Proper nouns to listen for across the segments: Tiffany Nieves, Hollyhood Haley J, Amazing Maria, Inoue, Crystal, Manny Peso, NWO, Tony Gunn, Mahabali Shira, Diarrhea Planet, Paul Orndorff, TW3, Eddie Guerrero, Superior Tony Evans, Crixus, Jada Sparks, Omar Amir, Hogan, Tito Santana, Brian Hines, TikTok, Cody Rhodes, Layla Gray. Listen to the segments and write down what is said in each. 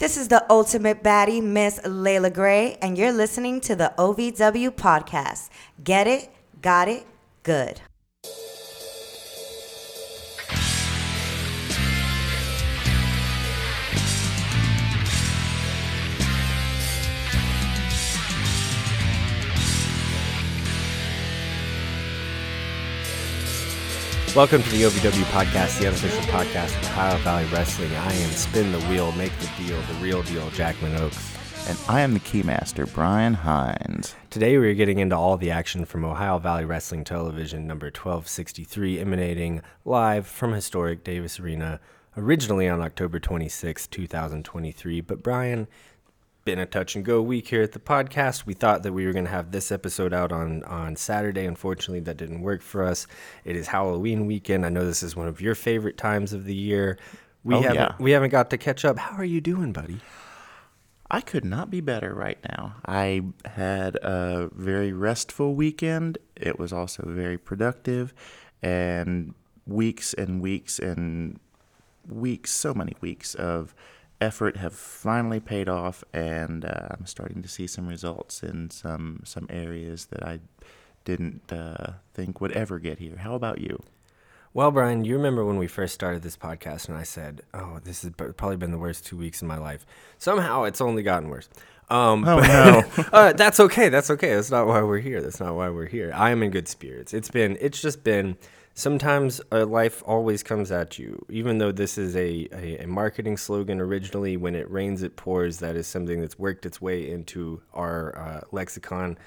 This is the ultimate baddie, Miss Layla Gray, and you're listening to the OVW podcast. Get it, got it, good. Welcome to the OVW podcast, the unofficial podcast of Ohio Valley Wrestling. I am Spin the Wheel, Make the Deal, the real deal, Jackman Oaks. And I am the Keymaster, Brian Hines. Today we are getting into all the action from Ohio Valley Wrestling Television, number 1263, emanating live from historic Davis Arena, originally on October 26, 2023. But Brian, been a touch and go week here at the podcast. We thought that we were going to have this episode out on Saturday. Unfortunately, that didn't work for us. It is Halloween weekend. I know this is one of your favorite times of the year. We haven't got to catch up. How are you doing, buddy? I could not be better right now. I had a very restful weekend. It was also very productive, and weeks, so many weeks of effort have finally paid off, and I'm starting to see some results in some areas that I didn't think would ever get here. How about you? Well, Brian, you remember when we first started this podcast and I said, oh, this has probably been the worst 2 weeks in my life. Somehow it's only gotten worse. No. That's okay. That's okay. That's not why we're here. I am in good spirits. It's just been... Sometimes life always comes at you, even though this is a marketing slogan originally, when it rains, it pours. That is something that's worked its way into our lexicon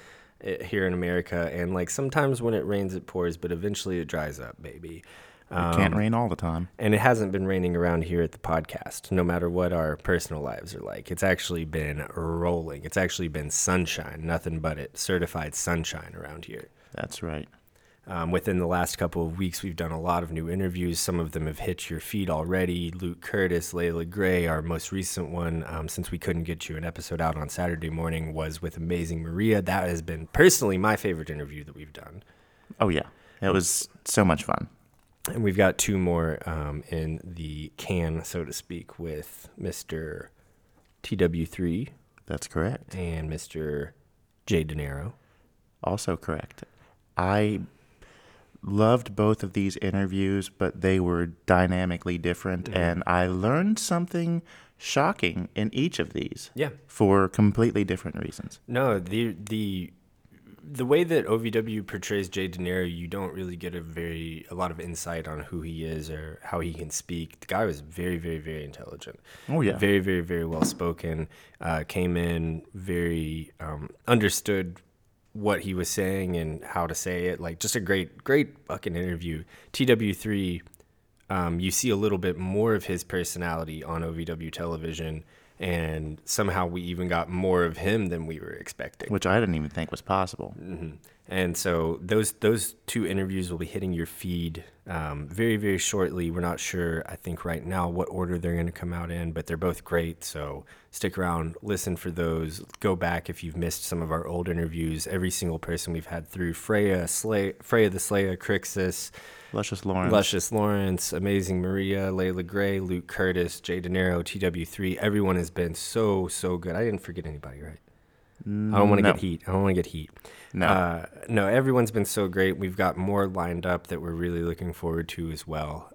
here in America. And like sometimes when it rains, it pours, but eventually it dries up, baby. It can't rain all the time. And it hasn't been raining around here at the podcast, no matter what our personal lives are like. It's actually been rolling. It's actually been sunshine, nothing but it, certified sunshine around here. That's right. Within the last couple of weeks, we've done a lot of new interviews. Some of them have hit your feed already. Luke Curtis, Layla Gray, our most recent one, since we couldn't get you an episode out on Saturday morning, was with Amazing Maria. That has been personally my favorite interview that we've done. Oh, yeah. It was so much fun. And we've got two more in the can, so to speak, with Mr. TW3. That's correct. And Mr. Jay De Niro. Also correct. I loved both of these interviews, but they were dynamically different, and I learned something shocking in each of these. Yeah, for completely different reasons. No, the way that OVW portrays Jay De Niro, you don't really get a lot of insight on who he is or how he can speak. The guy was very, very, very intelligent. Oh yeah, very, very, very well spoken. Came in very understood what he was saying and how to say it. Like, just a great fucking interview. TW3, you see a little bit more of his personality on OVW television, and somehow we even got more of him than we were expecting, which I didn't even think was possible. Mm-hmm. And so those two interviews will be hitting your feed very, very shortly. We're not sure, I think, right now what order they're going to come out in, but they're both great. So stick around, listen for those. Go back if you've missed some of our old interviews. Every single person we've had through, Freya the Slayer, Crixus, Luscious Lawrence, Amazing Maria, Layla Gray, Luke Curtis, Jay De Niro, TW3. Everyone has been so, so good. I didn't forget anybody, right? I don't want to get heat. No. No, everyone's been so great. We've got more lined up that we're really looking forward to as well.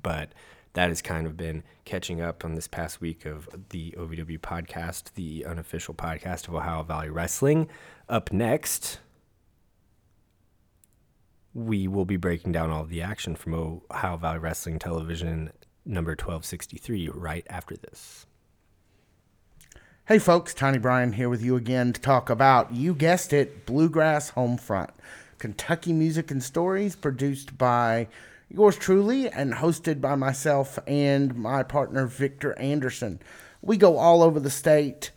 But that has kind of been catching up on this past week of the OVW podcast, the unofficial podcast of Ohio Valley Wrestling. Up next, we will be breaking down all the action from Ohio Valley Wrestling Television, number 1263, right after this. Hey folks, Tiny Brian here with you again to talk about, you guessed it, Bluegrass Homefront, Kentucky music and stories produced by yours truly and hosted by myself and my partner Victor Anderson. We go all over the state.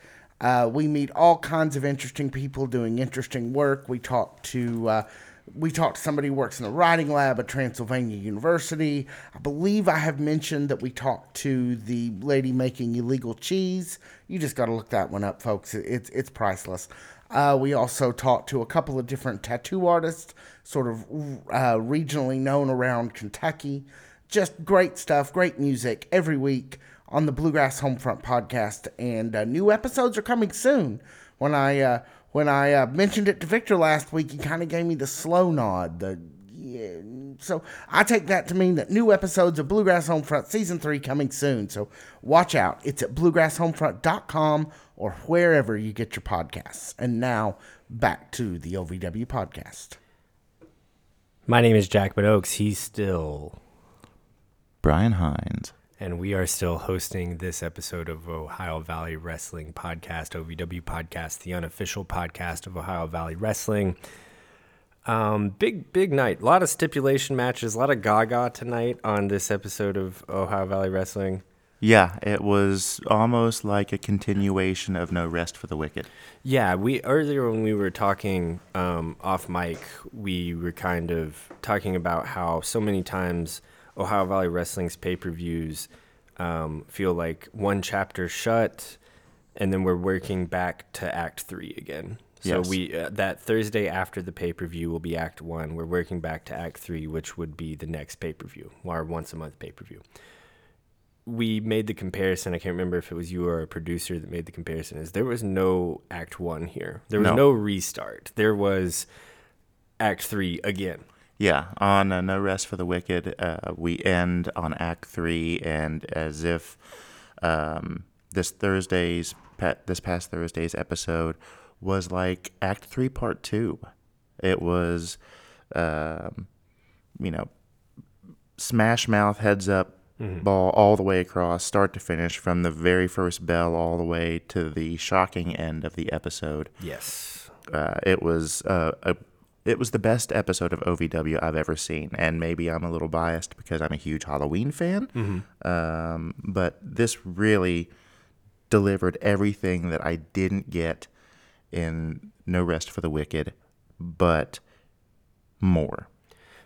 We meet all kinds of interesting people doing interesting work. We talk to somebody who works in the writing lab at Transylvania University. I believe I have mentioned that we talked to the lady making illegal cheese. You just got to look that one up, folks. It's priceless. We also talked to a couple of different tattoo artists, sort of regionally known around Kentucky. Just great stuff, great music every week on the Bluegrass Homefront podcast, and new episodes are coming soon. When I mentioned it to Victor last week, he kind of gave me the slow nod. So I take that to mean that new episodes of Bluegrass Homefront Season 3 coming soon. So watch out. It's at bluegrasshomefront.com or wherever you get your podcasts. And now back to the OVW podcast. My name is Jackman Oaks. He's still Brian Hines. And we are still hosting this episode of Ohio Valley Wrestling Podcast, OVW Podcast, the unofficial podcast of Ohio Valley Wrestling. Big night. A lot of stipulation matches, a lot of gaga tonight on this episode of Ohio Valley Wrestling. Yeah, it was almost like a continuation of No Rest for the Wicked. Yeah, earlier when we were talking off mic, we were kind of talking about how so many times Ohio Valley Wrestling's pay-per-views feel like one chapter shut, and then we're working back to Act 3 again. So yes. That Thursday after the pay-per-view will be Act 1. We're working back to Act 3, which would be the next pay-per-view, our once-a-month pay-per-view. We made the comparison. I can't remember if it was you or a producer that made the comparison. Is there was no Act 1 here. There was no restart. There was Act 3 again. Yeah, on No Rest for the Wicked, we end on Act 3, and as if this past Thursday's episode was like Act 3 Part 2. It was, smash mouth, heads up, ball all the way across, start to finish, from the very first bell all the way to the shocking end of the episode. Yes. It was the best episode of OVW I've ever seen, and maybe I'm a little biased because I'm a huge Halloween fan, but this really delivered everything that I didn't get in No Rest for the Wicked, but more.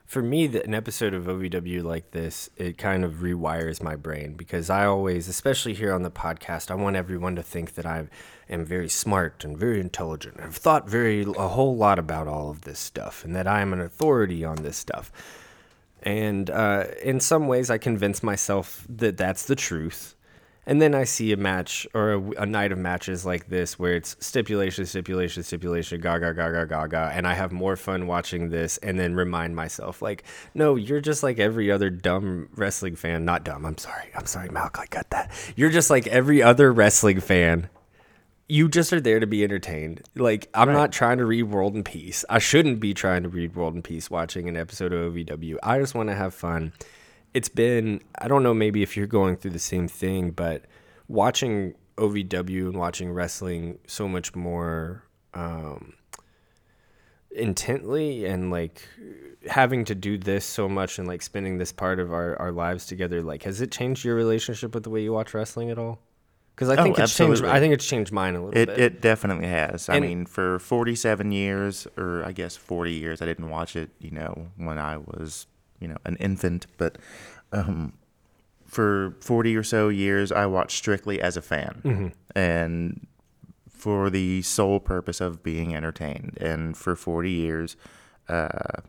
For me, an episode of OVW like this, it kind of rewires my brain, because I always, especially here on the podcast, I want everyone to think that I am very smart and very intelligent. I've thought a whole lot about all of this stuff, and that I am an authority on this stuff. And in some ways, I convince myself that that's the truth. And then I see a match or a night of matches like this where it's stipulation, stipulation, stipulation, gaga, gaga, gaga, and I have more fun watching this and then remind myself, like, no, you're just like every other dumb wrestling fan. Not dumb. I'm sorry, Malk, I got that. You're just like every other wrestling fan. You just are there to be entertained. Like, I'm not trying to read World in Peace. I shouldn't be trying to read World in Peace watching an episode of OVW. I just want to have fun. It's been, I don't know, maybe if you're going through the same thing, but watching OVW and watching wrestling so much more intently, and like having to do this so much, and like spending this part of our lives together, like, has it changed your relationship with the way you watch wrestling at all? Because I think it's changed mine a little bit. It definitely has. And I mean, for 47 years, or I guess 40 years, I didn't watch it, when I was an infant, but for 40 or so years, I watched strictly as a fan, and for the sole purpose of being entertained. And for 40 years,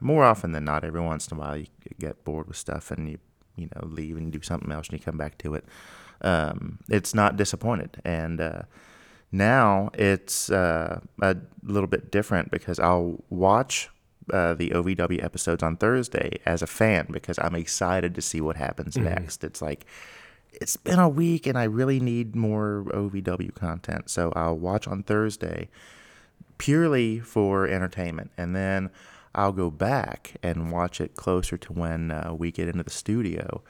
more often than not, every once in a while, you get bored with stuff, and you leave and do something else, and you come back to it. It's not disappointed, and now it's a little bit different, because I'll watch the OVW episodes on Thursday as a fan, because I'm excited to see what happens next. It's like, it's been a week and I really need more OVW content. So I'll watch on Thursday purely for entertainment. And then I'll go back and watch it closer to when we get into the studio,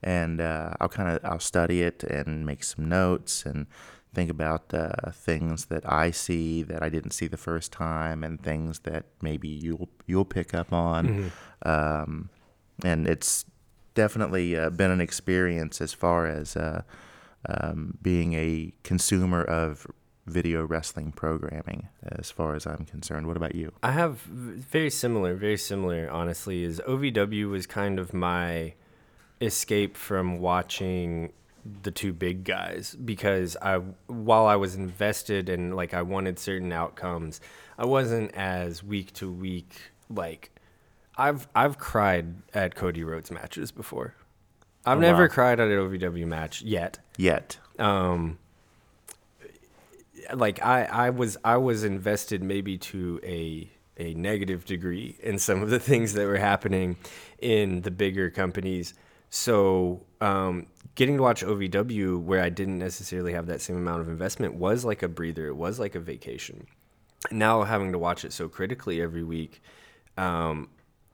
and I'll study it and make some notes and think about things that I see that I didn't see the first time, and things that maybe you'll pick up on. And it's definitely been an experience as far as being a consumer of video wrestling programming, as far as I'm concerned. What about you? I have very similar, honestly. Is OVW was kind of my escape from watching the two big guys, because while I was invested and like I wanted certain outcomes, I wasn't as week to week. Like I've cried at Cody Rhodes matches before. I've never cried at an OVW match yet. Like I was invested maybe to a negative degree in some of the things that were happening in the bigger companies. So getting to watch OVW where I didn't necessarily have that same amount of investment was like a breather. It was like a vacation. Now having to watch it so critically every week,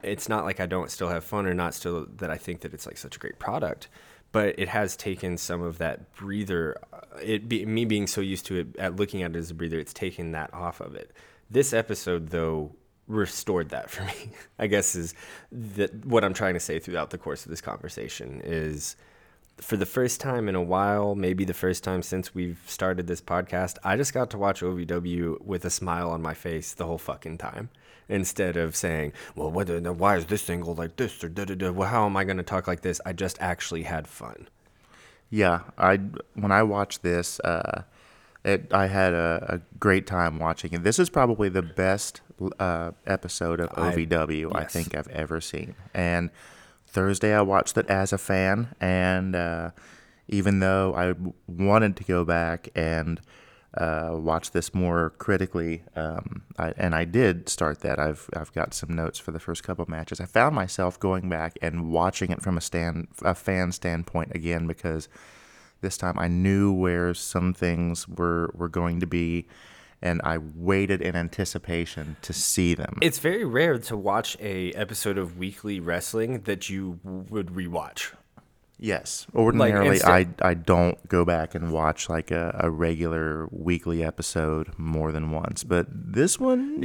it's not like I don't still have fun or not still that I think that it's like such a great product, but it has taken some of that breather. Me being so used to it, at looking at it as a breather, it's taken that off of it. This episode, though, restored that for me, I guess, is that what I'm trying to say throughout the course of this conversation is for the first time in a while, maybe the first time since we've started this podcast, I just got to watch OVW with a smile on my face the whole fucking time. Instead of saying, well, why is this angle like this? Or well, how am I going to talk like this? I just actually had fun. Yeah, when I watched this, I had a great time watching it. This is probably the best episode of OVW I think I've ever seen. And Thursday I watched it as a fan, and even though I wanted to go back and watch this more critically, I did start that. I've got some notes for the first couple of matches. I found myself going back and watching it from a fan standpoint again, because this time I knew where some things were going to be, and I waited in anticipation to see them. It's very rare to watch a episode of weekly wrestling that you would rewatch. Yes. Ordinarily, I don't go back and watch like a regular weekly episode more than once, but this one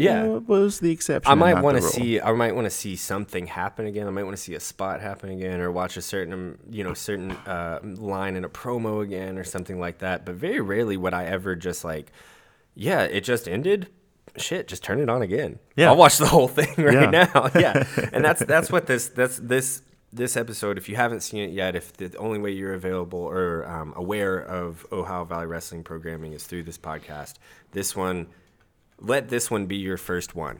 was the exception. I might want to see something happen again. I might want to see a spot happen again, or watch a certain line in a promo again, or something like that. But very rarely would I ever just like, it just ended. Shit, just turn it on again. Yeah, I'll watch the whole thing now. Yeah, and that's what this. This episode, if you haven't seen it yet, if the only way you're available or aware of Ohio Valley Wrestling programming is through this podcast, let this one be your first one.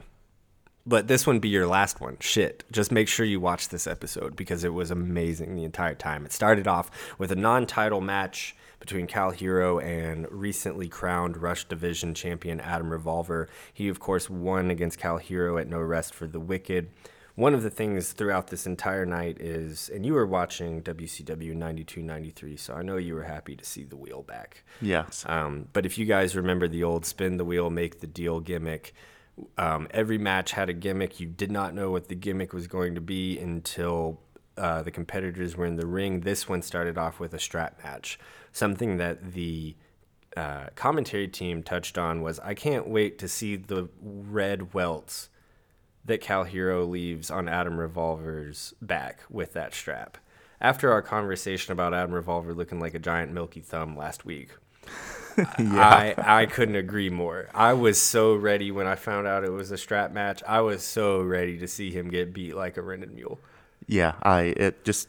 Let this one be your last one. Shit. Just make sure you watch this episode because it was amazing the entire time. It started off with a non-title match between Cal Hero and recently crowned Rush Division champion Adam Revolver. He, of course, won against Cal Hero at No Rest for the Wicked. One of the things throughout this entire night is, and you were watching WCW 92-93, so I know you were happy to see the wheel back. Yes. But if you guys remember the old spin the wheel, make the deal gimmick, every match had a gimmick. You did not know what the gimmick was going to be until the competitors were in the ring. This one started off with a strap match, something that the commentary team touched on was, I can't wait to see the red welts that Cal Hero leaves on Adam Revolver's back with that strap. After our conversation about Adam Revolver looking like a giant milky thumb last week, I couldn't agree more. I was so ready when I found out it was a strap match. I was so ready to see him get beat like a rented mule. Yeah, it just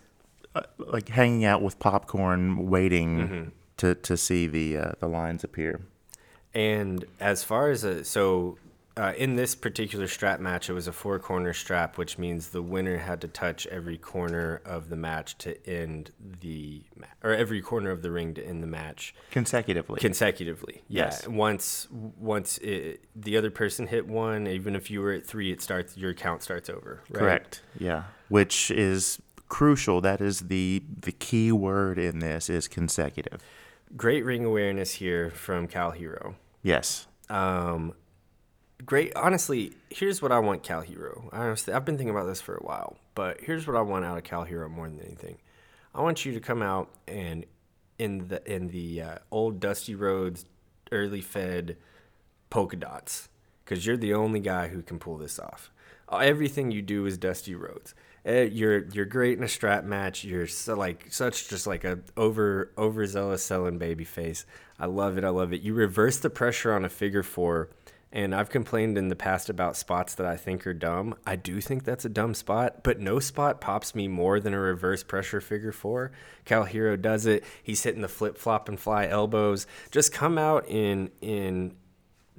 like hanging out with popcorn, waiting to see the lines appear. And as far as in this particular strap match, it was a four-corner strap, which means the winner had to touch every corner of the match to end or every corner of the ring to end the match consecutively. Consecutively, yes. Yeah. Once the other person hit one, even if you were at three, your count starts over. Right? Correct. Yeah, which is crucial. That is the key word in this is consecutive. Great ring awareness here from Cal Hero. Yes. Great. Honestly, here's what I want Cal Hero. I've been thinking about this for a while, but here's what I want out of Cal Hero more than anything. I want you to come out and in the old Dusty Rhodes, early Fed polka dots, because you're the only guy who can pull this off. Everything you do is Dusty Rhodes. You're great in a strap match. You're such a overzealous selling baby face. I love it. You reverse the pressure on a figure four. And I've complained in the past about spots that I think are dumb. I do think that's a dumb spot, but no spot pops me more than a reverse pressure figure four. Cal Hero does it. He's hitting the flip-flop and fly elbows. Just come out in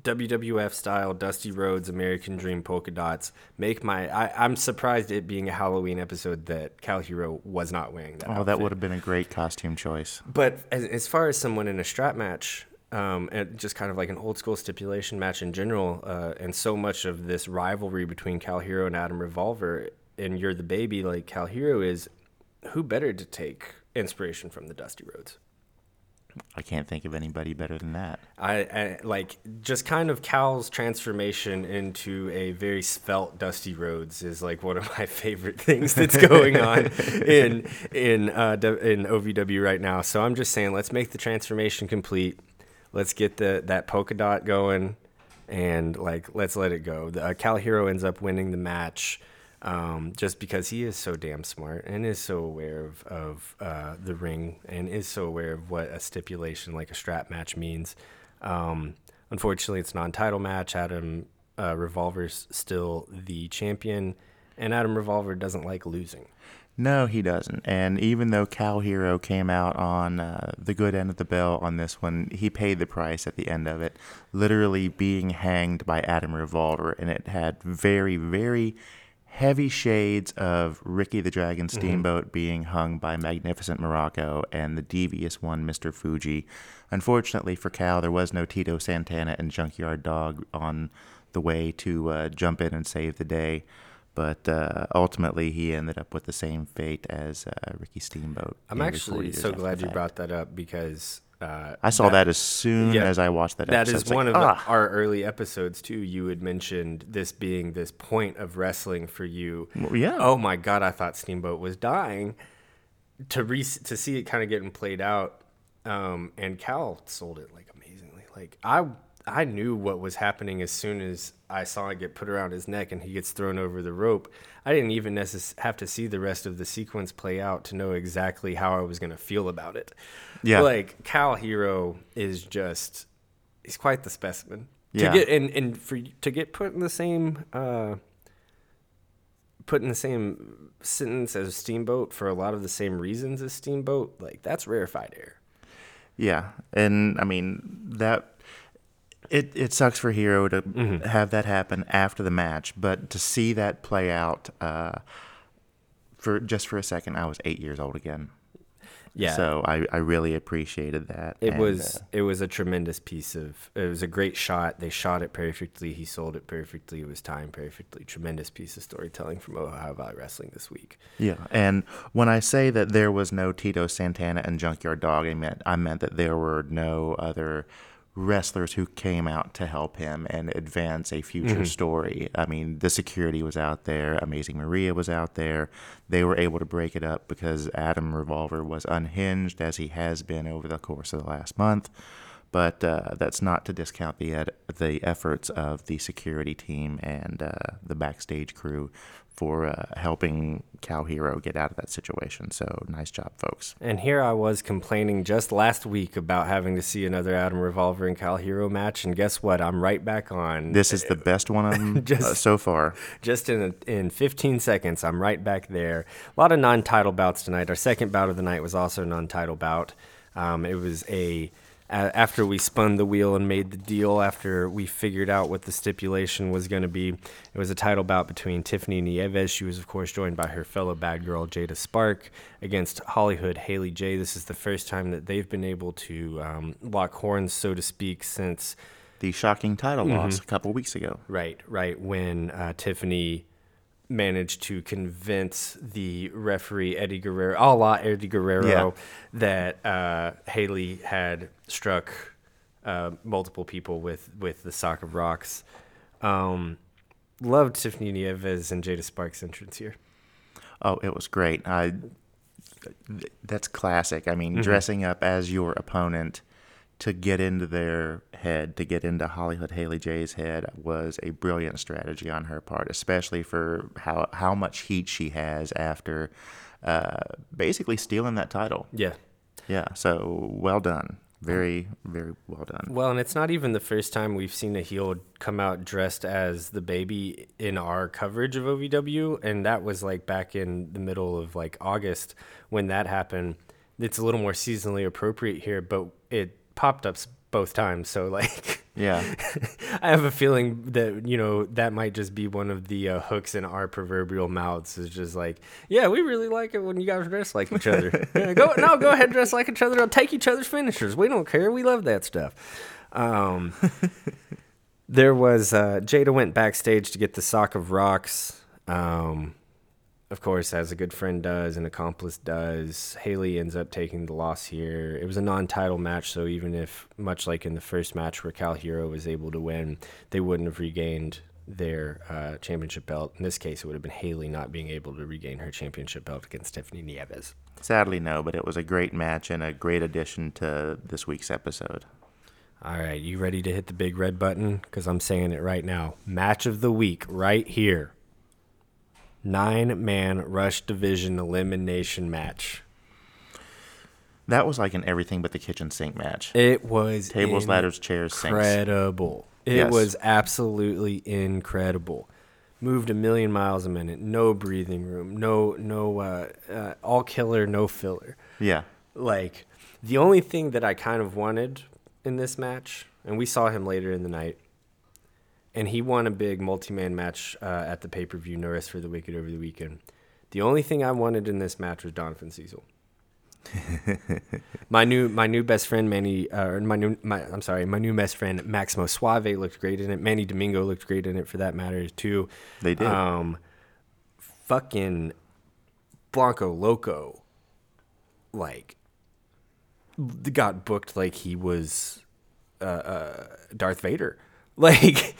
WWF style Dusty Rhodes American Dream polka dots make my I'm surprised it being a Halloween episode that Cal Hero was not wearing that outfit. That would have been a great costume choice. But as far as someone in a strap match, and just kind of like an old school stipulation match in general, and so much of this rivalry between Cal Hero and Adam Revolver, and You're the Baby, like Cal Hero is, who better to take inspiration from the Dusty Rhodes? I can't think of anybody better than that. I like just kind of Cal's transformation into a very svelte Dusty Rhodes is like one of my favorite things that's going on in OVW right now. So I'm just saying, let's make the transformation complete. Let's get that polka dot going, and like let's let it go. Cal Hero ends up winning the match. Just because he is so damn smart and is so aware of the ring and is so aware of what a stipulation like a strap match means. Unfortunately, it's non-title match. Adam Revolver's still the champion, and Adam Revolver doesn't like losing. No, he doesn't. And even though Cal Hero came out on the good end of the bell on this one, he paid the price at the end of it, literally being hanged by Adam Revolver. And it had very, very heavy shades of Ricky the Dragon Steamboat being hung by Magnificent Morocco and the devious one, Mr. Fuji. Unfortunately for Cal, there was no Tito Santana and Junkyard Dog on the way to jump in and save the day. But ultimately, he ended up with the same fate as Ricky Steamboat. I'm actually so glad you brought that up because I saw that as soon as I watched that episode. That is one of our early episodes, too. You had mentioned this being this point of wrestling for you. Well, yeah. Oh, my God, I thought Steamboat was dying. To see it kind of getting played out, and Cal sold it, like, amazingly. Like, I knew what was happening as soon as I saw it get put around his neck and he gets thrown over the rope. I didn't even have to see the rest of the sequence play out to know exactly how I was going to feel about it. Yeah. Like, Cal Hero is just, he's quite the specimen. Yeah. To get put in the same, sentence as Steamboat for a lot of the same reasons as Steamboat, like, that's rarefied air. Yeah. And I mean, that, It sucks for Hero to have that happen after the match, but to see that play out for a second, I was 8 years old again. Yeah. So I really appreciated that. It was a tremendous piece of, it was a great shot. They shot it perfectly. He sold it perfectly. It was timed perfectly. Tremendous piece of storytelling from Ohio Valley Wrestling this week. Yeah. And when I say that there was no Tito Santana and Junkyard Dog, I meant that there were no other wrestlers who came out to help him and advance a future story. I mean, the security was out there. Amazing Maria was out there. They were able to break it up because Adam Revolver was unhinged, as he has been over the course of the last month. But that's not to discount the efforts of the security team and the backstage crew for helping Cal Hero get out of that situation. So nice job, folks. And here I was complaining just last week about having to see another Adam Revolver and Cal Hero match, and guess what? I'm right back on. This is the best one of them so far. Just in 15 seconds, I'm right back there. A lot of non-title bouts tonight. Our second bout of the night was also a non-title bout. It was after we spun the wheel and made the deal, after we figured out what the stipulation was going to be, it was a title bout between Tiffany Nieves. She was, of course, joined by her fellow bad girl, Jada Sparks, against Hollyhood Haley J. This is the first time that they've been able to lock horns, so to speak, since the shocking title loss a couple weeks ago. Right, when Tiffany managed to convince the referee Eddie Guerrero, that Haley had struck multiple people with the sock of rocks. Loved Tiffany Nieves and Jada Sparks' entrance here. Oh, it was great. That's classic. I mean, dressing up as your opponent to get into their head, to get into Hollywood Haley J's head, was a brilliant strategy on her part, especially for how much heat she has after basically stealing that title. Yeah. Yeah, so well done. Very, very well done. Well, and it's not even the first time we've seen a heel come out dressed as the baby in our coverage of OVW, and that was like back in the middle of like August when that happened. It's a little more seasonally appropriate here, but it popped up both times, so like Yeah. I have a feeling that, you know, that might just be one of the hooks in our proverbial mouths. Is just like, yeah, we really like it when you guys dress like each other. Yeah, go ahead, dress like each other. I'll take each other's finishers. We don't care. We love that stuff. There was Jada went backstage to get the sock of rocks. Of course, as a good friend does, an accomplice does. Haley ends up taking the loss here. It was a non-title match, so even if, much like in the first match where Cal Hero was able to win, they wouldn't have regained their championship belt. In this case, it would have been Haley not being able to regain her championship belt against Tiffany Nieves. Sadly, no, but it was a great match and a great addition to this week's episode. All right, you ready to hit the big red button? Because I'm saying it right now. Match of the week right here. 9-man rush division elimination match. That was like an everything but the kitchen sink match. It was tables, ladders, chairs, sinks. Incredible. It was absolutely incredible. Moved a million miles a minute. No breathing room. No, all killer, no filler. Yeah. Like the only thing that I kind of wanted in this match, and we saw him later in the night. And he won a big multi-man match at the pay-per-view, No Rest for the Wicked, over the weekend. The only thing I wanted in this match was Donovan Cecil. my new best friend Manny, my new best friend Maximo Suave looked great in it. Manny Domingo looked great in it, for that matter too. They did. Fucking Blanco Loco, like, got booked like he was Darth Vader. Like,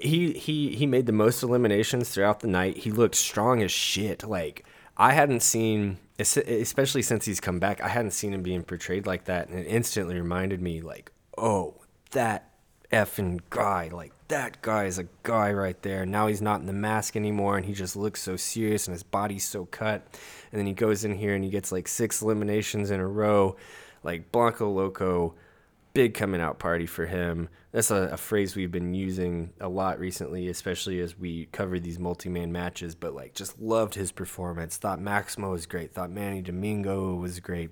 he made the most eliminations throughout the night. He looked strong as shit. Like, I hadn't seen, especially since he's come back, I hadn't seen him being portrayed like that. And it instantly reminded me, like, oh, that effing guy. Like, that guy is a guy right there. Now he's not in the mask anymore, and he just looks so serious, and his body's so cut. And then he goes in here, and he gets, like, 6 eliminations in a row. Like, Blanco Loco. Big coming out party for him. That's a phrase we've been using a lot recently, especially as we cover these multi-man matches, but like just loved his performance. Thought Maximo was great. Thought Manny Domingo was great.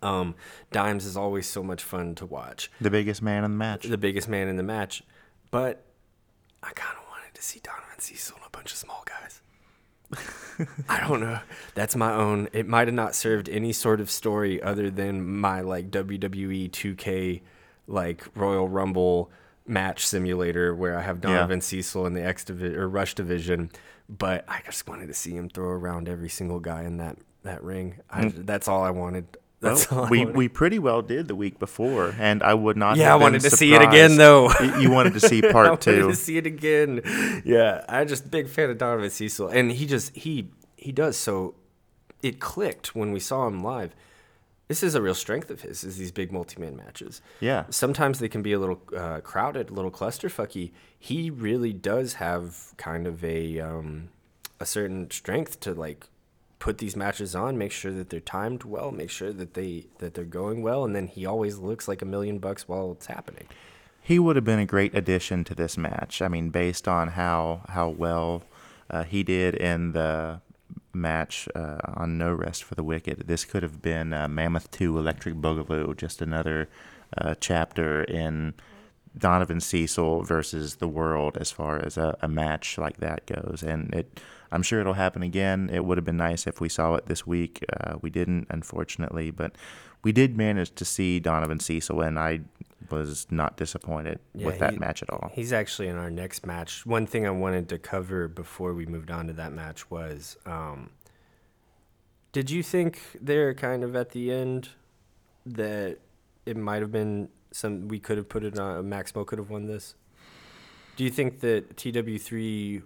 Dimes is always so much fun to watch. The biggest man in the match. But I kind of wanted to see Donovan Cecil and a bunch of small guys. I don't know. That's my own. It might have not served any sort of story other than my like WWE 2K like Royal Rumble match simulator where I have Donovan Cecil in the X division or Rush division, but I just wanted to see him throw around every single guy in that ring. That's all I wanted. We pretty well did the week before, and I would not. Yeah, have I wanted been to surprised. See it again, though. You wanted to see part two. I wanted to see it again. Yeah, I just big fan of Donovan Cecil, and he does so. It clicked when we saw him live. This is a real strength of his, is these big multi-man matches. Yeah. Sometimes they can be a little crowded, a little clusterfucky. He really does have kind of a certain strength to like. Put these matches on, make sure that they're timed well, make sure that they're going well, and then he always looks like $1 million while it's happening. He would have been a great addition to this match. I mean, based on how well he did in the match on No Rest for the Wicked, this could have been Mammoth 2 Electric Boogaloo, just another chapter in Donovan Cecil versus the world as far as a match like that goes. And I'm sure it'll happen again. It would have been nice if we saw it this week. We didn't, unfortunately, but we did manage to see Donovan Cecil, and I was not disappointed with that match at all. He's actually in our next match. One thing I wanted to cover before we moved on to that match was, did you think there kind of at the end that it might have been we could have put it on, Maximo could have won this? Do you think that TW3,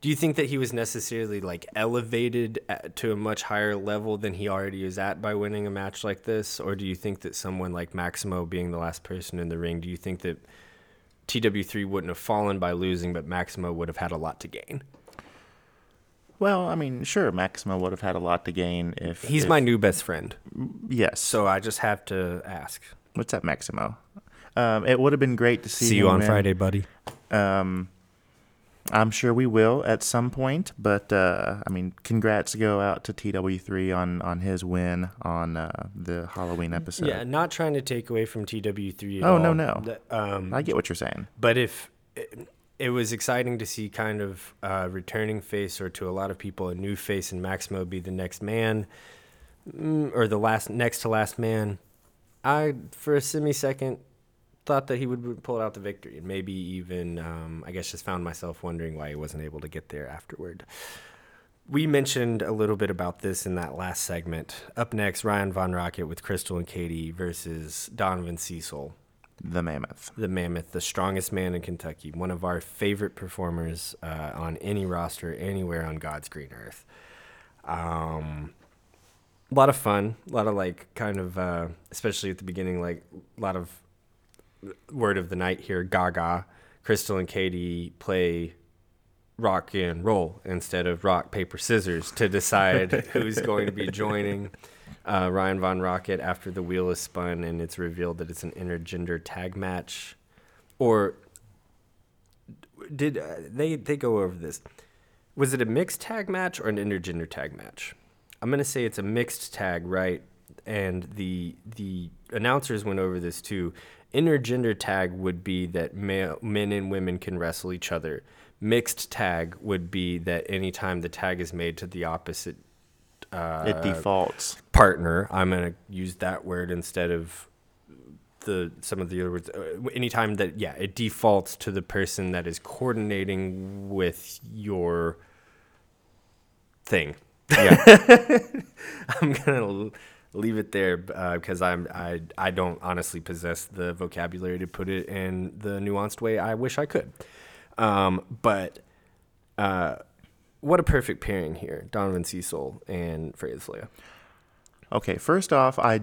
do you think that he was necessarily like elevated to a much higher level than he already is at by winning a match like this? Or do you think that someone like Maximo being the last person in the ring, do you think that TW3 wouldn't have fallen by losing, but Maximo would have had a lot to gain? Well, I mean, sure, Maximo would have had a lot to gain if... He's my new best friend. Yes. So I just have to ask. What's up, Maximo? It would have been great to see you on Friday, buddy. I'm sure we will at some point, but I mean, congrats go out to TW3 on his win on the Halloween episode. Yeah, not trying to take away from TW3 at all. No. I get what you're saying. But if it was exciting to see kind of returning face, or to a lot of people, a new face in Maximo be the next man, or the next to last man. I, for a semi-second, thought that he would pull out the victory, and maybe even, I guess, just found myself wondering why he wasn't able to get there afterward. We mentioned a little bit about this in that last segment. Up next, Ryan Von Rocket with Crystal and Katie versus Donovan Cecil. The Mammoth, the strongest man in Kentucky, one of our favorite performers on any roster, anywhere on God's green earth. A lot of fun, a lot of like kind of, especially at the beginning, like a lot of word of the night here, gaga. Crystal and Katie play rock and roll instead of rock, paper, scissors to decide who's going to be joining Ryan Von Rocket after the wheel is spun and it's revealed that it's an intergender tag match. Or did they go over this? Was it a mixed tag match or an intergender tag match? I'm going to say it's a mixed tag, right? And the announcers went over this too. Intergender tag would be that men and women can wrestle each other. Mixed tag would be that anytime the tag is made to the opposite it defaults partner. I'm going to use that word instead of some of the other words. Anytime that, yeah, it defaults to the person that is coordinating with your thing. Yeah. I'm going to leave it there because I don't honestly possess the vocabulary to put it in the nuanced way I wish I could. But what a perfect pairing here, Donovan Cecil and Freya the Slayer. Okay, first off, I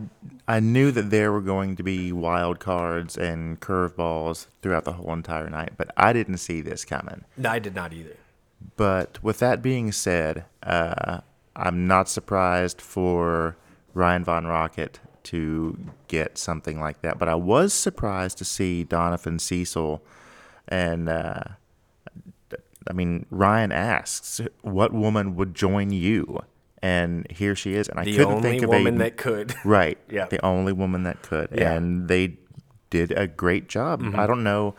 knew that there were going to be wild cards and curveballs throughout the whole entire night, but I didn't see this coming. No, I did not either. But with that being said, I'm not surprised for Ryan Von Rocket to get something like that. But I was surprised to see Donovan Cecil. And, I mean, Ryan asks, what woman would join you? And here she is. And I couldn't think of a... The only woman that could. Right. Yeah. The only woman that could. Yeah. And they did a great job. Mm-hmm. I don't know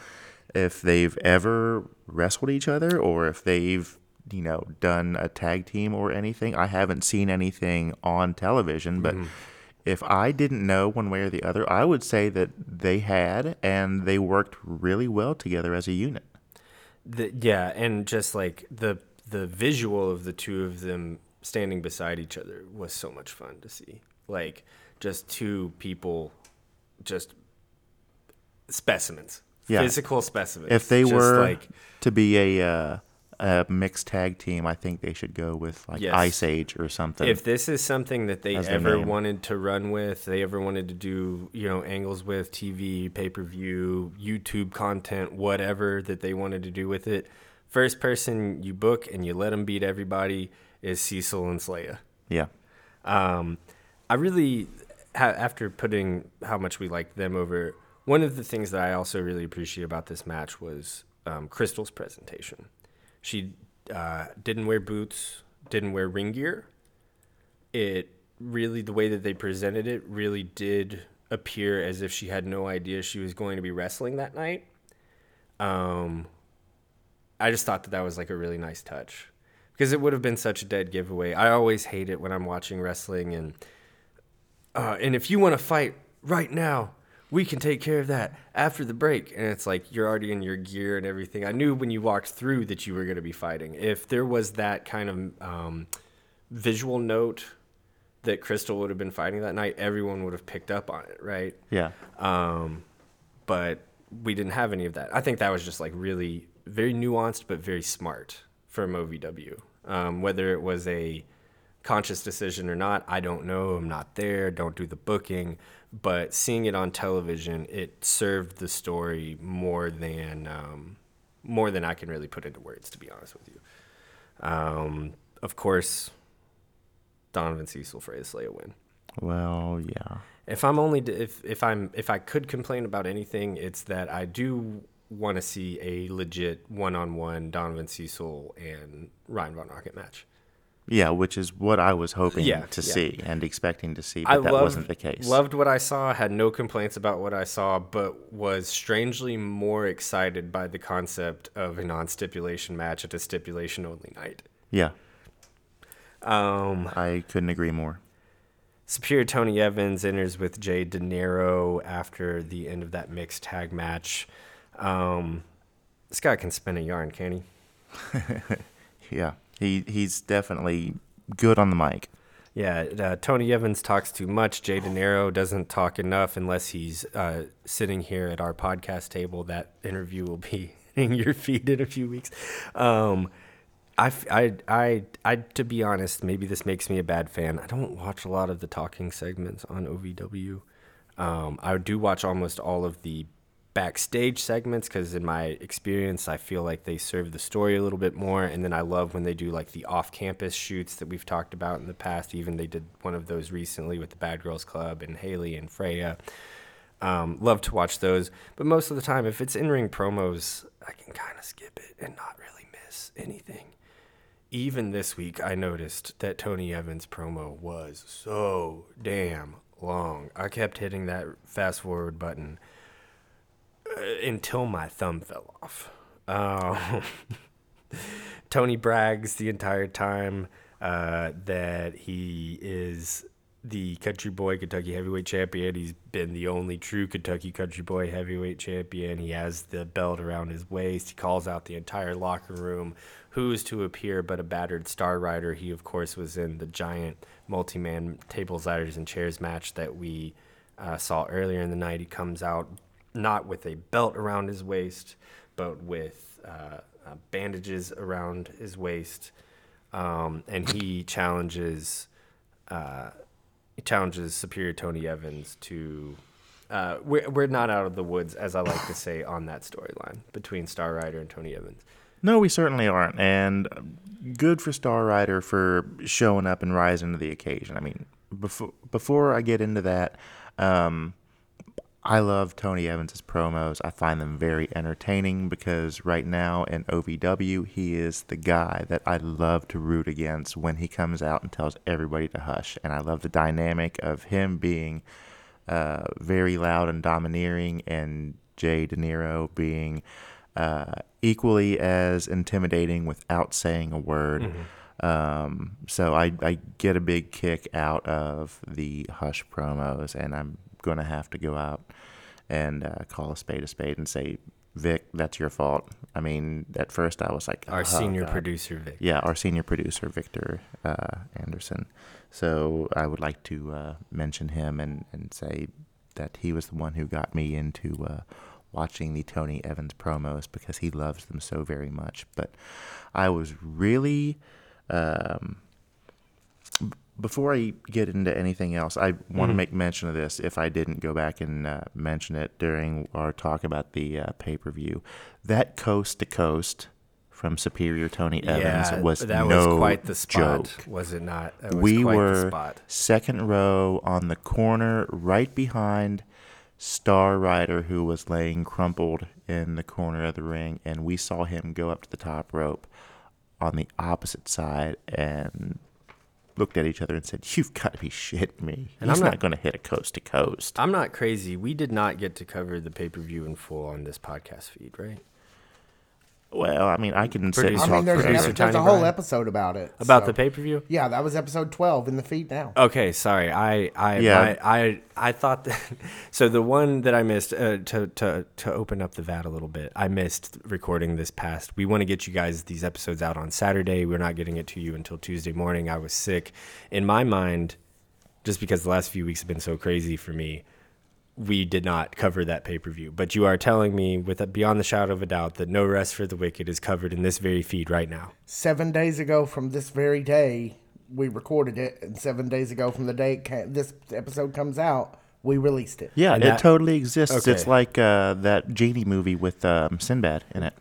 if they've ever wrestled each other or if they've, you know, done a tag team or anything. I haven't seen anything on television, but if I didn't know one way or the other, I would say that they had, and they worked really well together as a unit. Yeah, and just like the visual of the two of them standing beside each other was so much fun to see. Like, just two people, just specimens. Yeah. Physical specimens. If they just were like, to be a mixed tag team, I think they should go with like Ice Age or something. If this is something that they ever wanted to run with, they ever wanted to do, you know, angles with TV, pay-per-view, YouTube content, whatever that they wanted to do with it, first person you book and you let them beat everybody is Cecil and Slayer. Yeah. I really, after putting how much we liked them over, one of the things that I also really appreciate about this match was Crystal's presentation. She didn't wear boots, didn't wear ring gear. It really, the way that they presented it really did appear as if she had no idea she was going to be wrestling that night. I just thought that was like a really nice touch because it would have been such a dead giveaway. I always hate it when I'm watching wrestling and if you want to fight right now, we can take care of that after the break. And it's like, you're already in your gear and everything. I knew when you walked through that you were going to be fighting. If there was that kind of visual note that Crystal would have been fighting that night, everyone would have picked up on it, right? Yeah. But we didn't have any of that. I think that was just like really very nuanced, but very smart from OVW. Whether it was a conscious decision or not, I don't know. I'm not there. Don't do the booking. But seeing it on television, it served the story more than I can really put into words, to be honest with you. Of course, Donovan Cecil for his Slayer win. Well, yeah. If I could complain about anything, it's that I do want to see a legit one-on-one Donovan Cecil and Ryan Von Rocket match. Yeah, which is what I was hoping to see and expecting to see, but that wasn't the case. Loved what I saw, had no complaints about what I saw, but was strangely more excited by the concept of a non-stipulation match at a stipulation-only night. Yeah. I couldn't agree more. Superior Tony Evans enters with Jay De Niro after the end of that mixed tag match. This guy can spin a yarn, can't he? Yeah. He's definitely good on the mic. Yeah, Tony Evans talks too much. Jay De Niro doesn't talk enough unless he's sitting here at our podcast table. That interview will be in your feed in a few weeks. I to be honest, maybe this makes me a bad fan. I don't watch a lot of the talking segments on OVW. I do watch almost all of the backstage segments because in my experience I feel like they serve the story a little bit more, and then I love when they do like the off-campus shoots that we've talked about in the past. Even they did one of those recently with the Bad Girls Club and Haley and Freya. Love to watch those, but most of the time if it's in-ring promos I can kind of skip it and not really miss anything. Even this week I noticed that Tony Evans' promo was so damn long. I kept hitting that fast forward button until my thumb fell off. Tony brags the entire time that he is the Country Boy Kentucky Heavyweight Champion. He's been the only true Kentucky Country Boy Heavyweight Champion. He has the belt around his waist. He calls out the entire locker room who's to appear but a battered Star Rider. He, of course, was in the giant multi-man tables, ladders, and chairs match that we saw earlier in the night. He comes out not with a belt around his waist, but with bandages around his waist, and he challenges Superior Tony Evans to. We're not out of the woods, as I like to say, on that storyline between Star Rider and Tony Evans. No, we certainly aren't, and good for Star Rider for showing up and rising to the occasion. I mean, before I get into that. I love Tony Evans' promos. I find them very entertaining because right now in OVW, he is the guy that I love to root against when he comes out and tells everybody to hush. And I love the dynamic of him being very loud and domineering and Jay De Niro being equally as intimidating without saying a word. Mm-hmm. So I get a big kick out of the hush promos, and I'm going to have to go out and call a spade and say, Vic, that's your fault. I mean, at first I was like, our senior producer, Vic. Yeah, our senior producer, Victor Anderson. So I would like to mention him and say that he was the one who got me into watching the Tony Evans promos because he loves them so very much. But I was really... Before I get into anything else, I want to make mention of this if I didn't go back and mention it during our talk about the pay-per-view. That coast to coast from Superior Tony Evans was no joke. That was quite the spot, was it not? We were second row on the corner right behind Star Rider, who was laying crumpled in the corner of the ring, and we saw him go up to the top rope on the opposite side and... looked at each other and said, you've got to be shitting me. And I'm not going to hit a coast to coast. I'm not crazy. We did not get to cover the pay-per-view in full on this podcast feed, right? Well, I mean, I can sit and talk for there's a whole episode about it. About the pay-per-view? Yeah, that was episode 12 in the feed now. Okay, sorry. I thought that... So the one that I missed, to open up the vat a little bit, I missed recording this past... We want to get you guys these episodes out on Saturday. We're not getting it to you until Tuesday morning. I was sick. In my mind, just because the last few weeks have been so crazy for me, we did not cover that pay-per-view, but you are telling me with a beyond the shadow of a doubt that No Rest for the Wicked is covered in this very feed right now. 7 days ago from this very day, we recorded it, and 7 days ago from the day this episode comes out, we released it. Yeah, it totally exists. Okay. It's like that genie movie with Sinbad in it.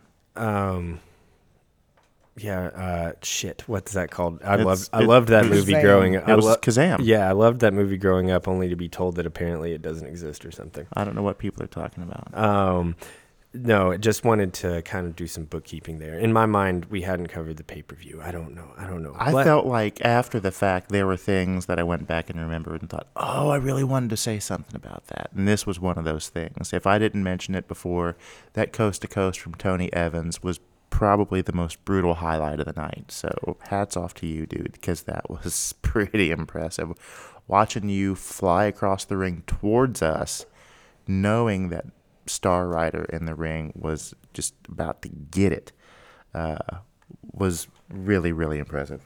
What's that called? I loved that movie growing up. It was Kazam. Yeah, I loved that movie growing up, only to be told that apparently it doesn't exist or something. I don't know what people are talking about. No, I just wanted to kind of do some bookkeeping there. In my mind, we hadn't covered the pay-per-view. I don't know. I felt like after the fact, there were things that I went back and remembered and thought, oh, I really wanted to say something about that. And this was one of those things. If I didn't mention it before, that coast-to-coast from Tony Evans was probably the most brutal highlight of the night. So hats off to you, dude, because that was pretty impressive. Watching you fly across the ring towards us, knowing that Star Rider in the ring was just about to get it, was really, really impressive.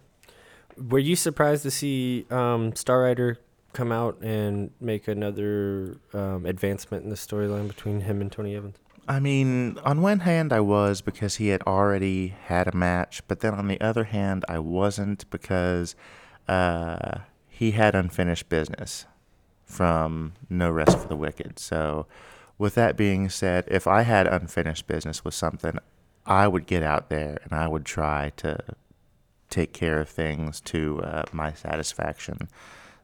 Were you surprised to see Star Rider come out and make another advancement in the storyline between him and Tony Evans? I mean, on one hand I was, because he had already had a match, but then on the other hand I wasn't, because he had unfinished business from No Rest for the Wicked. So with that being said, if I had unfinished business with something, I would get out there and I would try to take care of things to my satisfaction.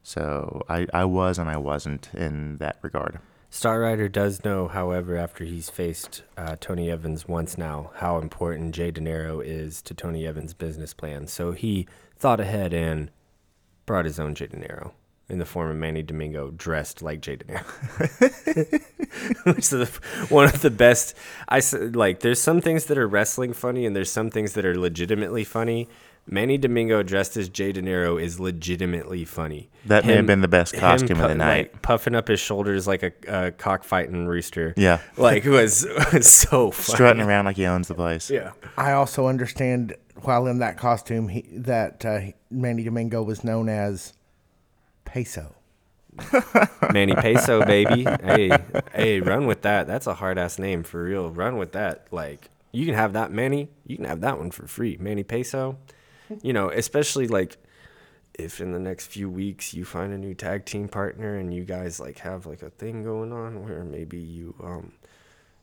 So I was and I wasn't in that regard. Star Rider does know, however, after he's faced Tony Evans once now, how important Jay De Niro is to Tony Evans' business plan. So he thought ahead and brought his own Jay De Niro, in the form of Manny Domingo, dressed like Jay De Niro. So one of the best. There's some things that are wrestling funny, and there's some things that are legitimately funny. Manny Domingo dressed as Jay De Niro is legitimately funny. That may have been the best costume of the night. Like, puffing up his shoulders like a cockfighting rooster. Yeah. Like, was so funny. Strutting around like he owns the place. Yeah. I also understand, while in that costume, that Manny Domingo was known as Peso. Manny Peso, baby. Hey, run with that. That's a hard-ass name, for real. Run with that. Like, you can have that, Manny. You can have that one for free. Manny Peso. You know, especially, like, if in the next few weeks you find a new tag team partner and you guys, like, have, like, a thing going on where maybe you,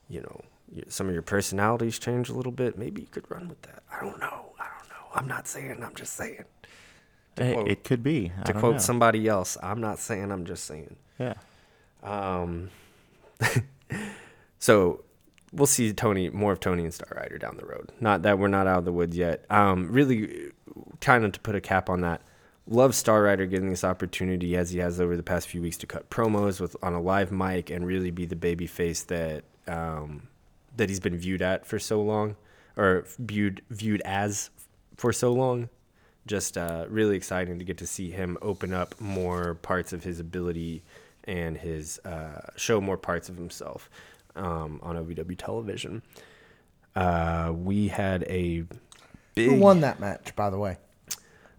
you know, some of your personalities change a little bit, maybe you could run with that. I don't know. I'm not saying. I'm just saying. It could be. To quote somebody else, I'm not saying, I'm just saying. Yeah. So we'll see more of Tony and Star Rider down the road. Not that we're not out of the woods yet. Really, kind of to put a cap on that, love Star Rider getting this opportunity as he has over the past few weeks to cut promos on a live mic and really be the baby face that that he's been viewed as for so long. Just really exciting to get to see him open up more parts of his ability and his show more parts of himself on OVW television. We had a big... Who won that match, by the way?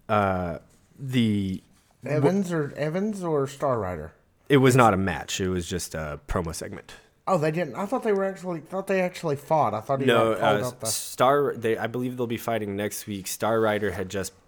Evans or Star Rider? It was not a match. It was just a promo segment. Oh, they didn't. I thought they actually fought. I thought I believe they'll be fighting next week. Star Rider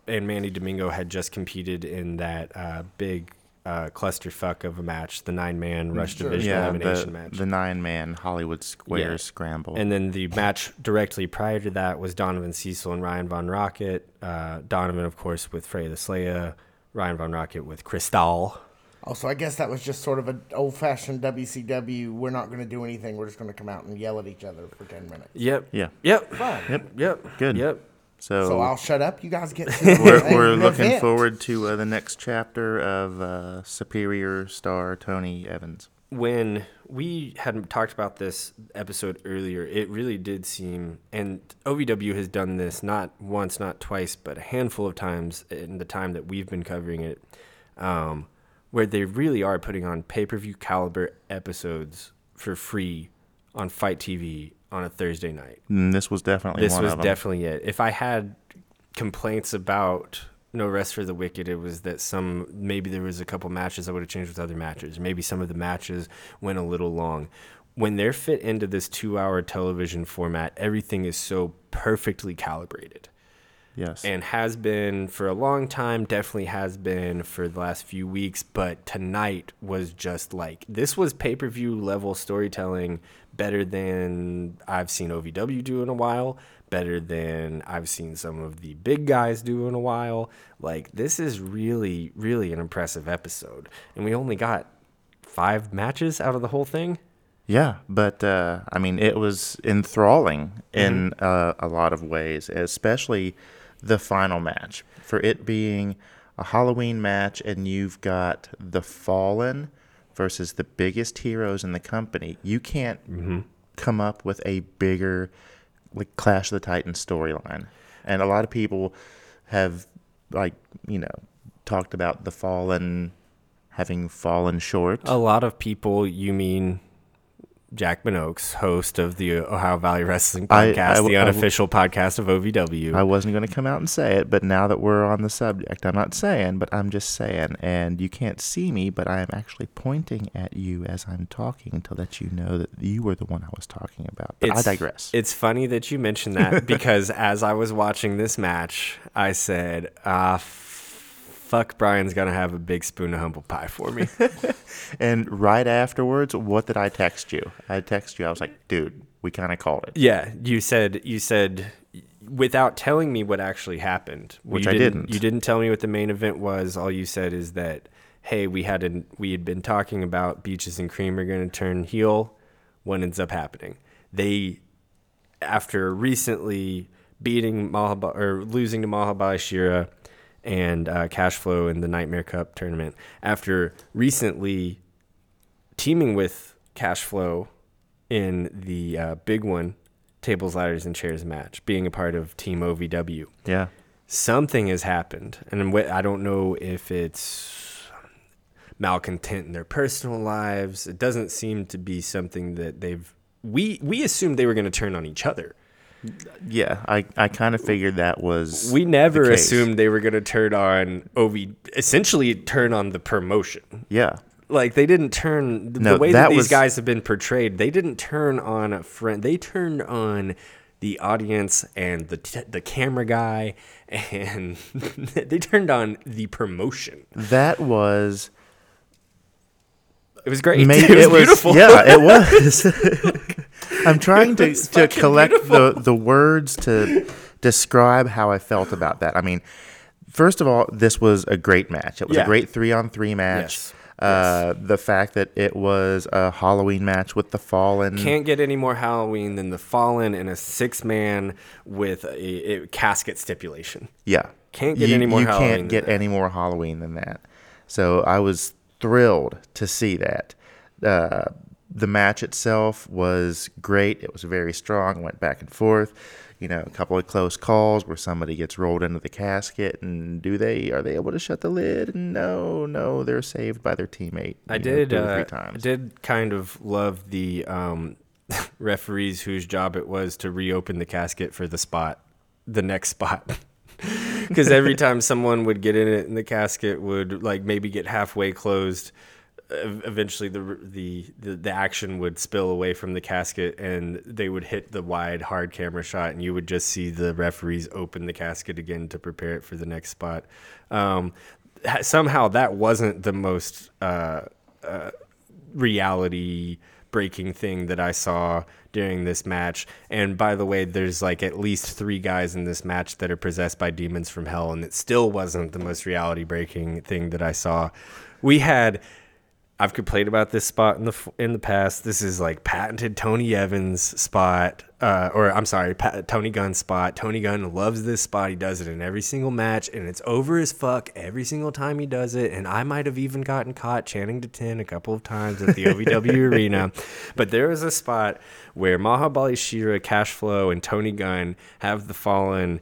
and Manny Domingo had just competed in that big clusterfuck of a match, the 9-man Rush Division elimination match. The 9-man Hollywood Square Scramble. And then the match directly prior to that was Donovan Cecil and Ryan Von Rocket. Donovan, of course, with Freya the Slayer. Ryan Von Rocket with Crystal. Oh, so I guess that was just sort of an old-fashioned WCW, we're not going to do anything, we're just going to come out and yell at each other for 10 minutes. Yep. Yeah. Yep. Fun. Yep. Good. Yep. So I'll shut up. You guys get to We're looking forward to the next chapter of Superior Star Tony Evans. When we had talked about this episode earlier, it really did seem, and OVW has done this not once, not twice, but a handful of times in the time that we've been covering it, where they really are putting on pay-per-view caliber episodes for free on Fight TV on a Thursday night. This was definitely one of them. If I had complaints about No Rest for the Wicked, it was that maybe there was a couple matches I would have changed with other matches. Maybe some of the matches went a little long. When they're fit into this 2-hour television format, everything is so perfectly calibrated. Yes. And has been for a long time, definitely has been for the last few weeks, but tonight was just like, this was pay-per-view level storytelling, better than I've seen OVW do in a while, better than I've seen some of the big guys do in a while. Like, this is really, really an impressive episode. And we only got 5 matches out of the whole thing. Yeah, but I mean, it was enthralling in a lot of ways, especially the final match. For it being a Halloween match, and you've got the Fallen versus the biggest heroes in the company, you can't come up with a bigger, like, Clash of the Titans storyline. And a lot of people have, like, you know, talked about the Fallen having fallen short. A lot of people, you mean... Jackman Oaks, host of the Ohio Valley Wrestling podcast, the unofficial podcast of OVW. I wasn't going to come out and say it, but now that we're on the subject, I'm not saying, but I'm just saying. And you can't see me, but I am actually pointing at you as I'm talking to let you know that you were the one I was talking about. But I digress. It's funny that you mentioned that because as I was watching this match, I said, fuck, Brian's going to have a big spoon of humble pie for me. And right afterwards, what did I text you? I texted you. I was like, dude, we kind of called it. Yeah. You said without telling me what actually happened. Which I didn't. You didn't tell me what the main event was. All you said is that, hey, we had been talking about Beaches and Cream are going to turn heel. What ends up happening? They, after recently beating Mahabali or losing to Mahabali Shira, and Cashflow in the Nightmare Cup tournament, after recently teaming with Cashflow in the big one, tables, ladders, and chairs match, being a part of Team OVW. Yeah. Something has happened, and I don't know if it's malcontent in their personal lives. It doesn't seem to be something that they've... We assumed they were going to turn on each other. Yeah, I kind of figured that was. We never assumed they were going to turn on essentially turn on the promotion. Yeah. Like they didn't turn the way that these guys have been portrayed. They didn't turn on a friend. They turned on the audience and the camera guy, and they turned on the promotion. That was. It was great. It was beautiful. Yeah, it was. I'm trying to collect the words to describe how I felt about that. I mean, first of all, this was a great match. It was a great 3-on-3 match. Yes. The fact that it was a Halloween match with the Fallen. Can't get any more Halloween than the Fallen in a 6-man with a casket stipulation. Yeah. Can't get any more Halloween. You can't get any more Halloween than that. So I was thrilled to see that. The match itself was great. It was very strong, went back and forth. You know, a couple of close calls where somebody gets rolled into the casket, and are they able to shut the lid? No, they're saved by their teammate. I did kind of love the referees whose job it was to reopen the casket for the next spot. Because every time someone would get in it and the casket would like maybe get halfway closed, eventually the action would spill away from the casket and they would hit the wide hard camera shot, and you would just see the referees open the casket again to prepare it for the next spot. Somehow that wasn't the most reality breaking thing that I saw during this match. And by the way, there's like at least 3 guys in this match that are possessed by demons from hell, and it still wasn't the most reality breaking thing that I saw. I've complained about this spot in the past. This is like patented Tony Evans spot, Tony Gunn spot. Tony Gunn loves this spot. He does it in every single match, and it's over as fuck every single time he does it. And I might have even gotten caught chanting to 10 a couple of times at the OVW arena. But there is a spot where Mahabali Shira, Cashflow, and Tony Gunn have the Fallen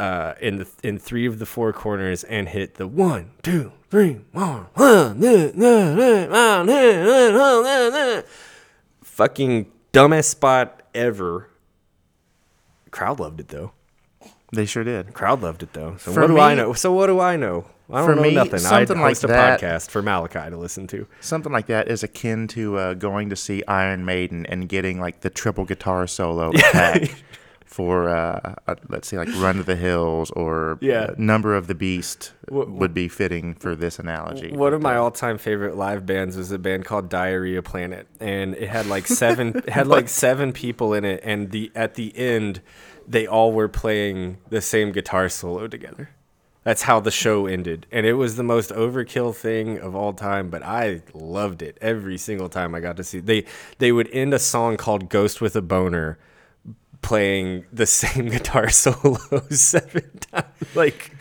in 3 of the 4 corners and hit the 1, 2, 3, 1, 1, 2, 3, 1, 2, 3, 1, 2, 3, 1, 2, 3. Fucking dumbest spot ever. Crowd loved it though. They sure did. Crowd loved it though. So what do I know? I don't know nothing. I'd host a podcast for Malachi to listen to. Something like that is akin to going to see Iron Maiden and getting like the triple guitar solo attack. For let's say like Run to the Hills or Number of the Beast would be fitting for this analogy. One of my all-time favorite live bands was a band called Diarrhea Planet, and it had like 7 people in it, and at the end they all were playing the same guitar solo together. That's how the show ended. And it was the most overkill thing of all time, but I loved it every single time I got to see it. They would end a song called Ghost with a Boner playing the same guitar solo 7 times, like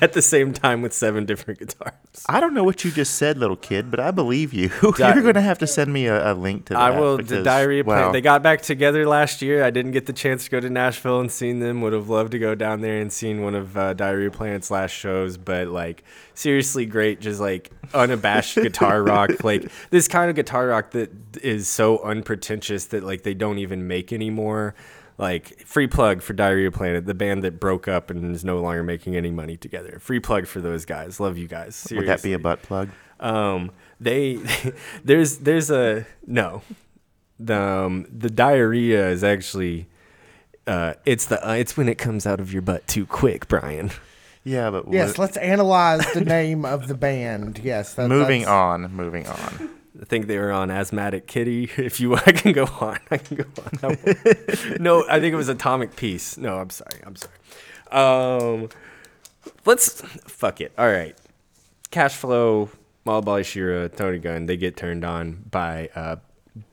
at the same time with 7 different guitars. I don't know what you just said, little kid, but I believe you. You're going to have to send me a link to that. I will. Because, the Diarrhea Planet. Wow. They got back together last year. I didn't get the chance to go to Nashville and seen them. Would have loved to go down there and seen one of Diarrhea Planet's last shows, but like seriously great, just like unabashed guitar rock, like this kind of guitar rock that is so unpretentious that like they don't even make anymore. Like, free plug for Diarrhea Planet, the band that broke up and is no longer making any money together. Free plug for those guys. Love you guys. Seriously. Would that be a butt plug? The diarrhea is actually it's when it comes out of your butt too quick, Brian. Yeah, but yes, let's analyze the name of the band. Yes, moving on. I think they were on Asthmatic Kitty. I can go on. No, I think it was Atomic Peace. No, I'm sorry. Let's fuck it. All right. Cashflow, Mahabali Shira, Tony Gunn, they get turned on by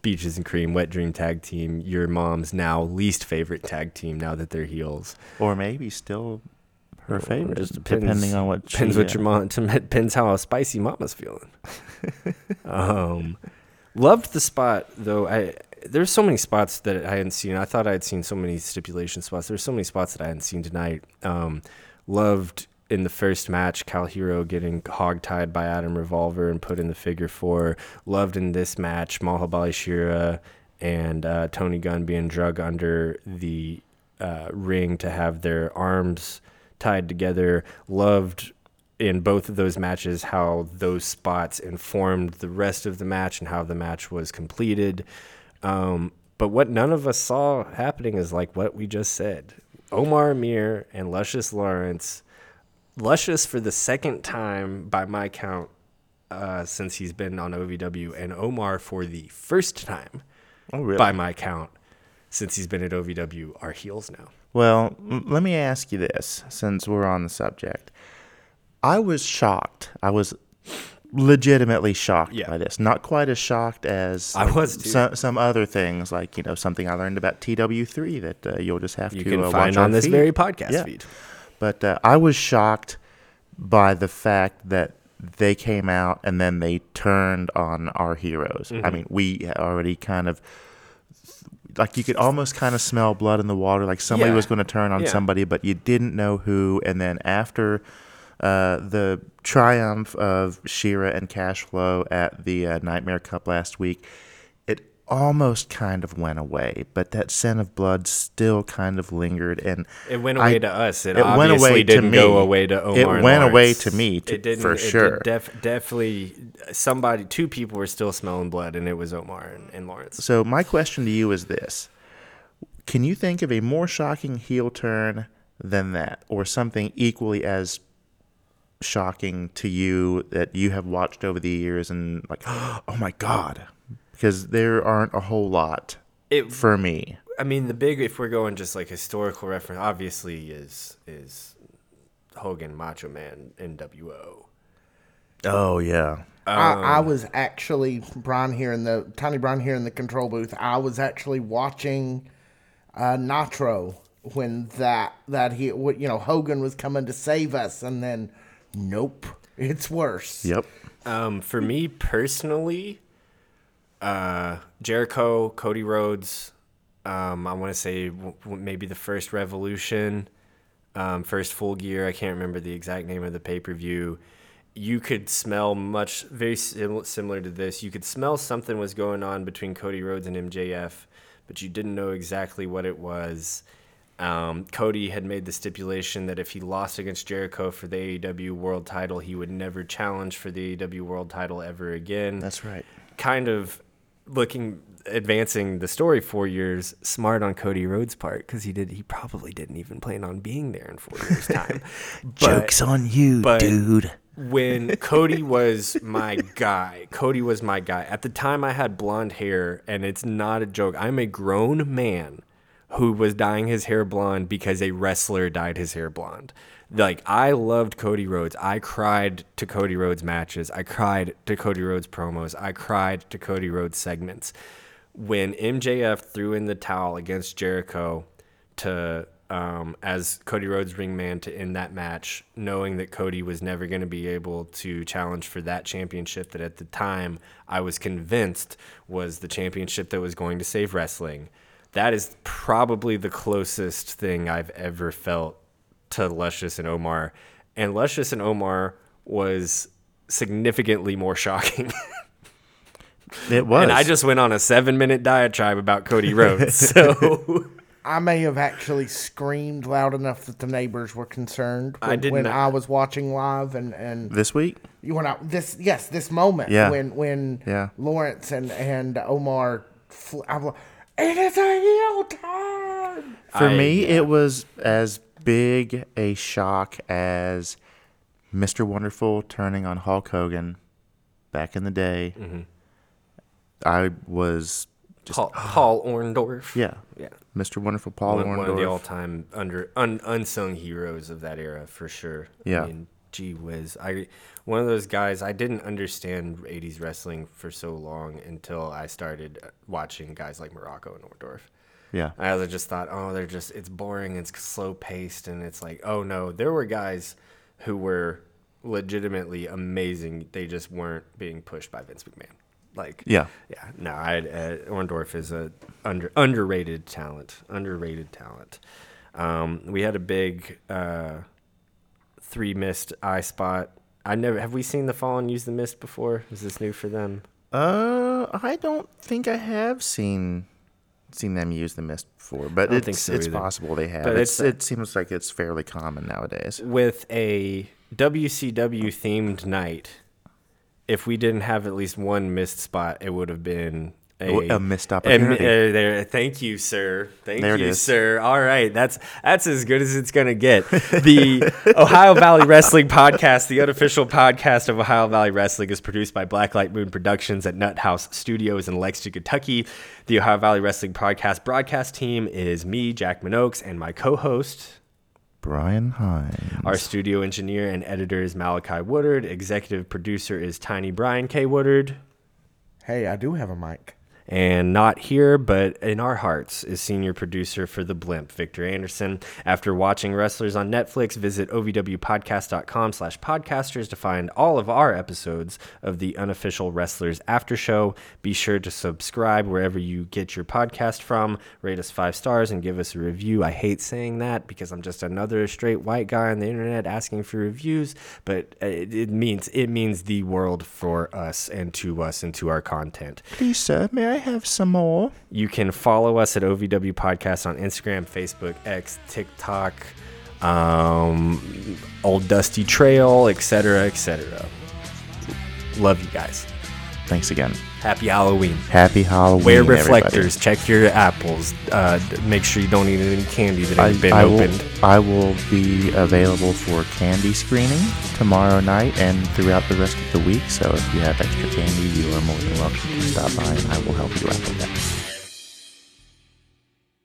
Beaches and Cream, Wet Dream Tag Team, your mom's now least favorite tag team now that they're heels. Or maybe still her favorite. Just depending on what your mom depends how spicy mama's feeling. Loved the spot though. There's so many spots that I hadn't seen. I thought I had seen so many stipulation spots. There's so many spots that I hadn't seen tonight. Loved in the first match Cal Hero getting hogtied by Adam Revolver and put in the figure four. Loved in this match Mahabali Shira and Tony Gunn being drug under the ring to have their arms tied together. Loved in both of those matches how those spots informed the rest of the match and how the match was completed. But what none of us saw happening is like what we just said. Omar Amir and Luscious Lawrence. Luscious for the second time by my count since he's been on OVW, and Omar for the first time by my count since he's been at OVW are heels now. Well, let me ask you this, since we're on the subject. I was shocked. I was legitimately shocked by this. Not quite as shocked as I was too. Some other things, like something I learned about TW3 that you'll just have you to can find watch on this feed. Very podcast feed. But I was shocked by the fact that they came out and then they turned on our heroes. Mm-hmm. I mean, we already kind of. Like you could almost kind of smell blood in the water, like somebody was going to turn on somebody, but you didn't know who. And then after the triumph of Shira and Cashflow at the Nightmare Cup last week, it almost kind of went away, but that scent of blood still kind of lingered. And it went away to us. It obviously went away didn't go away to Omar. It went away to me, for sure. Definitely, two people were still smelling blood, and it was Omar and Lawrence. So my question to you is this: can you think of a more shocking heel turn than that, or something equally as shocking to you that you have watched over the years and like, oh my God? Because there aren't a whole lot for me. I mean, the big, if we're going just like historical reference, obviously is Hogan, Macho Man, NWO. Oh, yeah. I was actually, Tiny Brian here in the control booth, I was actually watching Nitro when Hogan was coming to save us, and then nope, it's worse. Yep. For me personally, Jericho, Cody Rhodes, I want to say maybe the first Revolution, first Full Gear. I can't remember the exact name of the pay-per-view. You could smell very similar to this. You could smell something was going on between Cody Rhodes and MJF, but you didn't know exactly what it was. Cody had made the stipulation that if he lost against Jericho for the AEW world title, he would never challenge for the AEW world title ever again. That's right. Kind of advancing the story 4 years, smart on Cody Rhodes' part, because he probably didn't even plan on being there in 4 years' time. Joke's on you, dude. When Cody was my guy. At the time, I had blonde hair, and it's not a joke. I'm a grown man who was dyeing his hair blonde because a wrestler dyed his hair blonde. Like, I loved Cody Rhodes. I cried to Cody Rhodes matches. I cried to Cody Rhodes promos. I cried to Cody Rhodes segments. When MJF threw in the towel against Jericho to as Cody Rhodes ringman to end that match, knowing that Cody was never going to be able to challenge for that championship that at the time I was convinced was the championship that was going to save wrestling, that is probably the closest thing I've ever felt to Luscious and Omar. And Luscious and Omar was significantly more shocking. It was. And I just went on a 7-minute diatribe about Cody Rhodes. So I may have actually screamed loud enough that the neighbors were concerned when I was watching live and this week. This moment. Yeah. When Lawrence and Omar it is a heel time. For me, it was as big a shock as Mr. Wonderful turning on Hulk Hogan back in the day. Mm-hmm. I was just Paul Orndorff. Yeah. Mr. Wonderful Paul Orndorff. One of the all-time unsung heroes of that era for sure. Yeah. I mean, gee whiz. One of those guys, I didn't understand 80s wrestling for so long until I started watching guys like Morocco and Orndorff. Yeah. I just thought, it's boring, it's slow-paced, and it's like, oh no, there were guys who were legitimately amazing. They just weren't being pushed by Vince McMahon. Orndorff is a underrated talent. We had a big three missed eye spot. Have we seen The Fallen use the mist before? Is this new for them? I don't think I have seen them use the mist before, but it's possible they have. But it seems like it's fairly common nowadays. With a WCW themed night, if we didn't have at least one missed spot, it would have been a missed opportunity. Thank you, sir. Thank you, sir. All right. That's as good as it's going to get. The Ohio Valley Wrestling Podcast, the unofficial podcast of Ohio Valley Wrestling, is produced by Blacklight Moon Productions at Nut House Studios in Lexington, Kentucky. The Ohio Valley Wrestling Podcast broadcast team is me, Jackman Oaks, and my co-host, Brian Hines. Our studio engineer and editor is Malachi Woodard. Executive producer is Tiny Brian K. Woodard. Hey, I do have a mic. And not here, but in our hearts, is senior producer for The Blimp, Victor Anderson. After watching Wrestlers on Netflix, visit ovwpodcast.com/podcasters to find all of our episodes of the unofficial Wrestlers After Show. Be sure to subscribe wherever you get your podcast from. Rate us 5 stars and give us a review. I hate saying that because I'm just another straight white guy on the internet asking for reviews, but it means the world for us and to our content. Please, sir, may I have some more? You can follow us at OVW Podcast on Instagram, Facebook, X, TikTok, Old Dusty Trail, etc., etc. Love you guys. Thanks again. Happy Halloween. Happy Halloween. Wear reflectors. Everybody. Check your apples. Make sure you don't eat any candy that has been opened. I will be available for candy screening tomorrow night and throughout the rest of the week. So if you have extra candy, you are more than welcome to stop by, and I will help you out with that.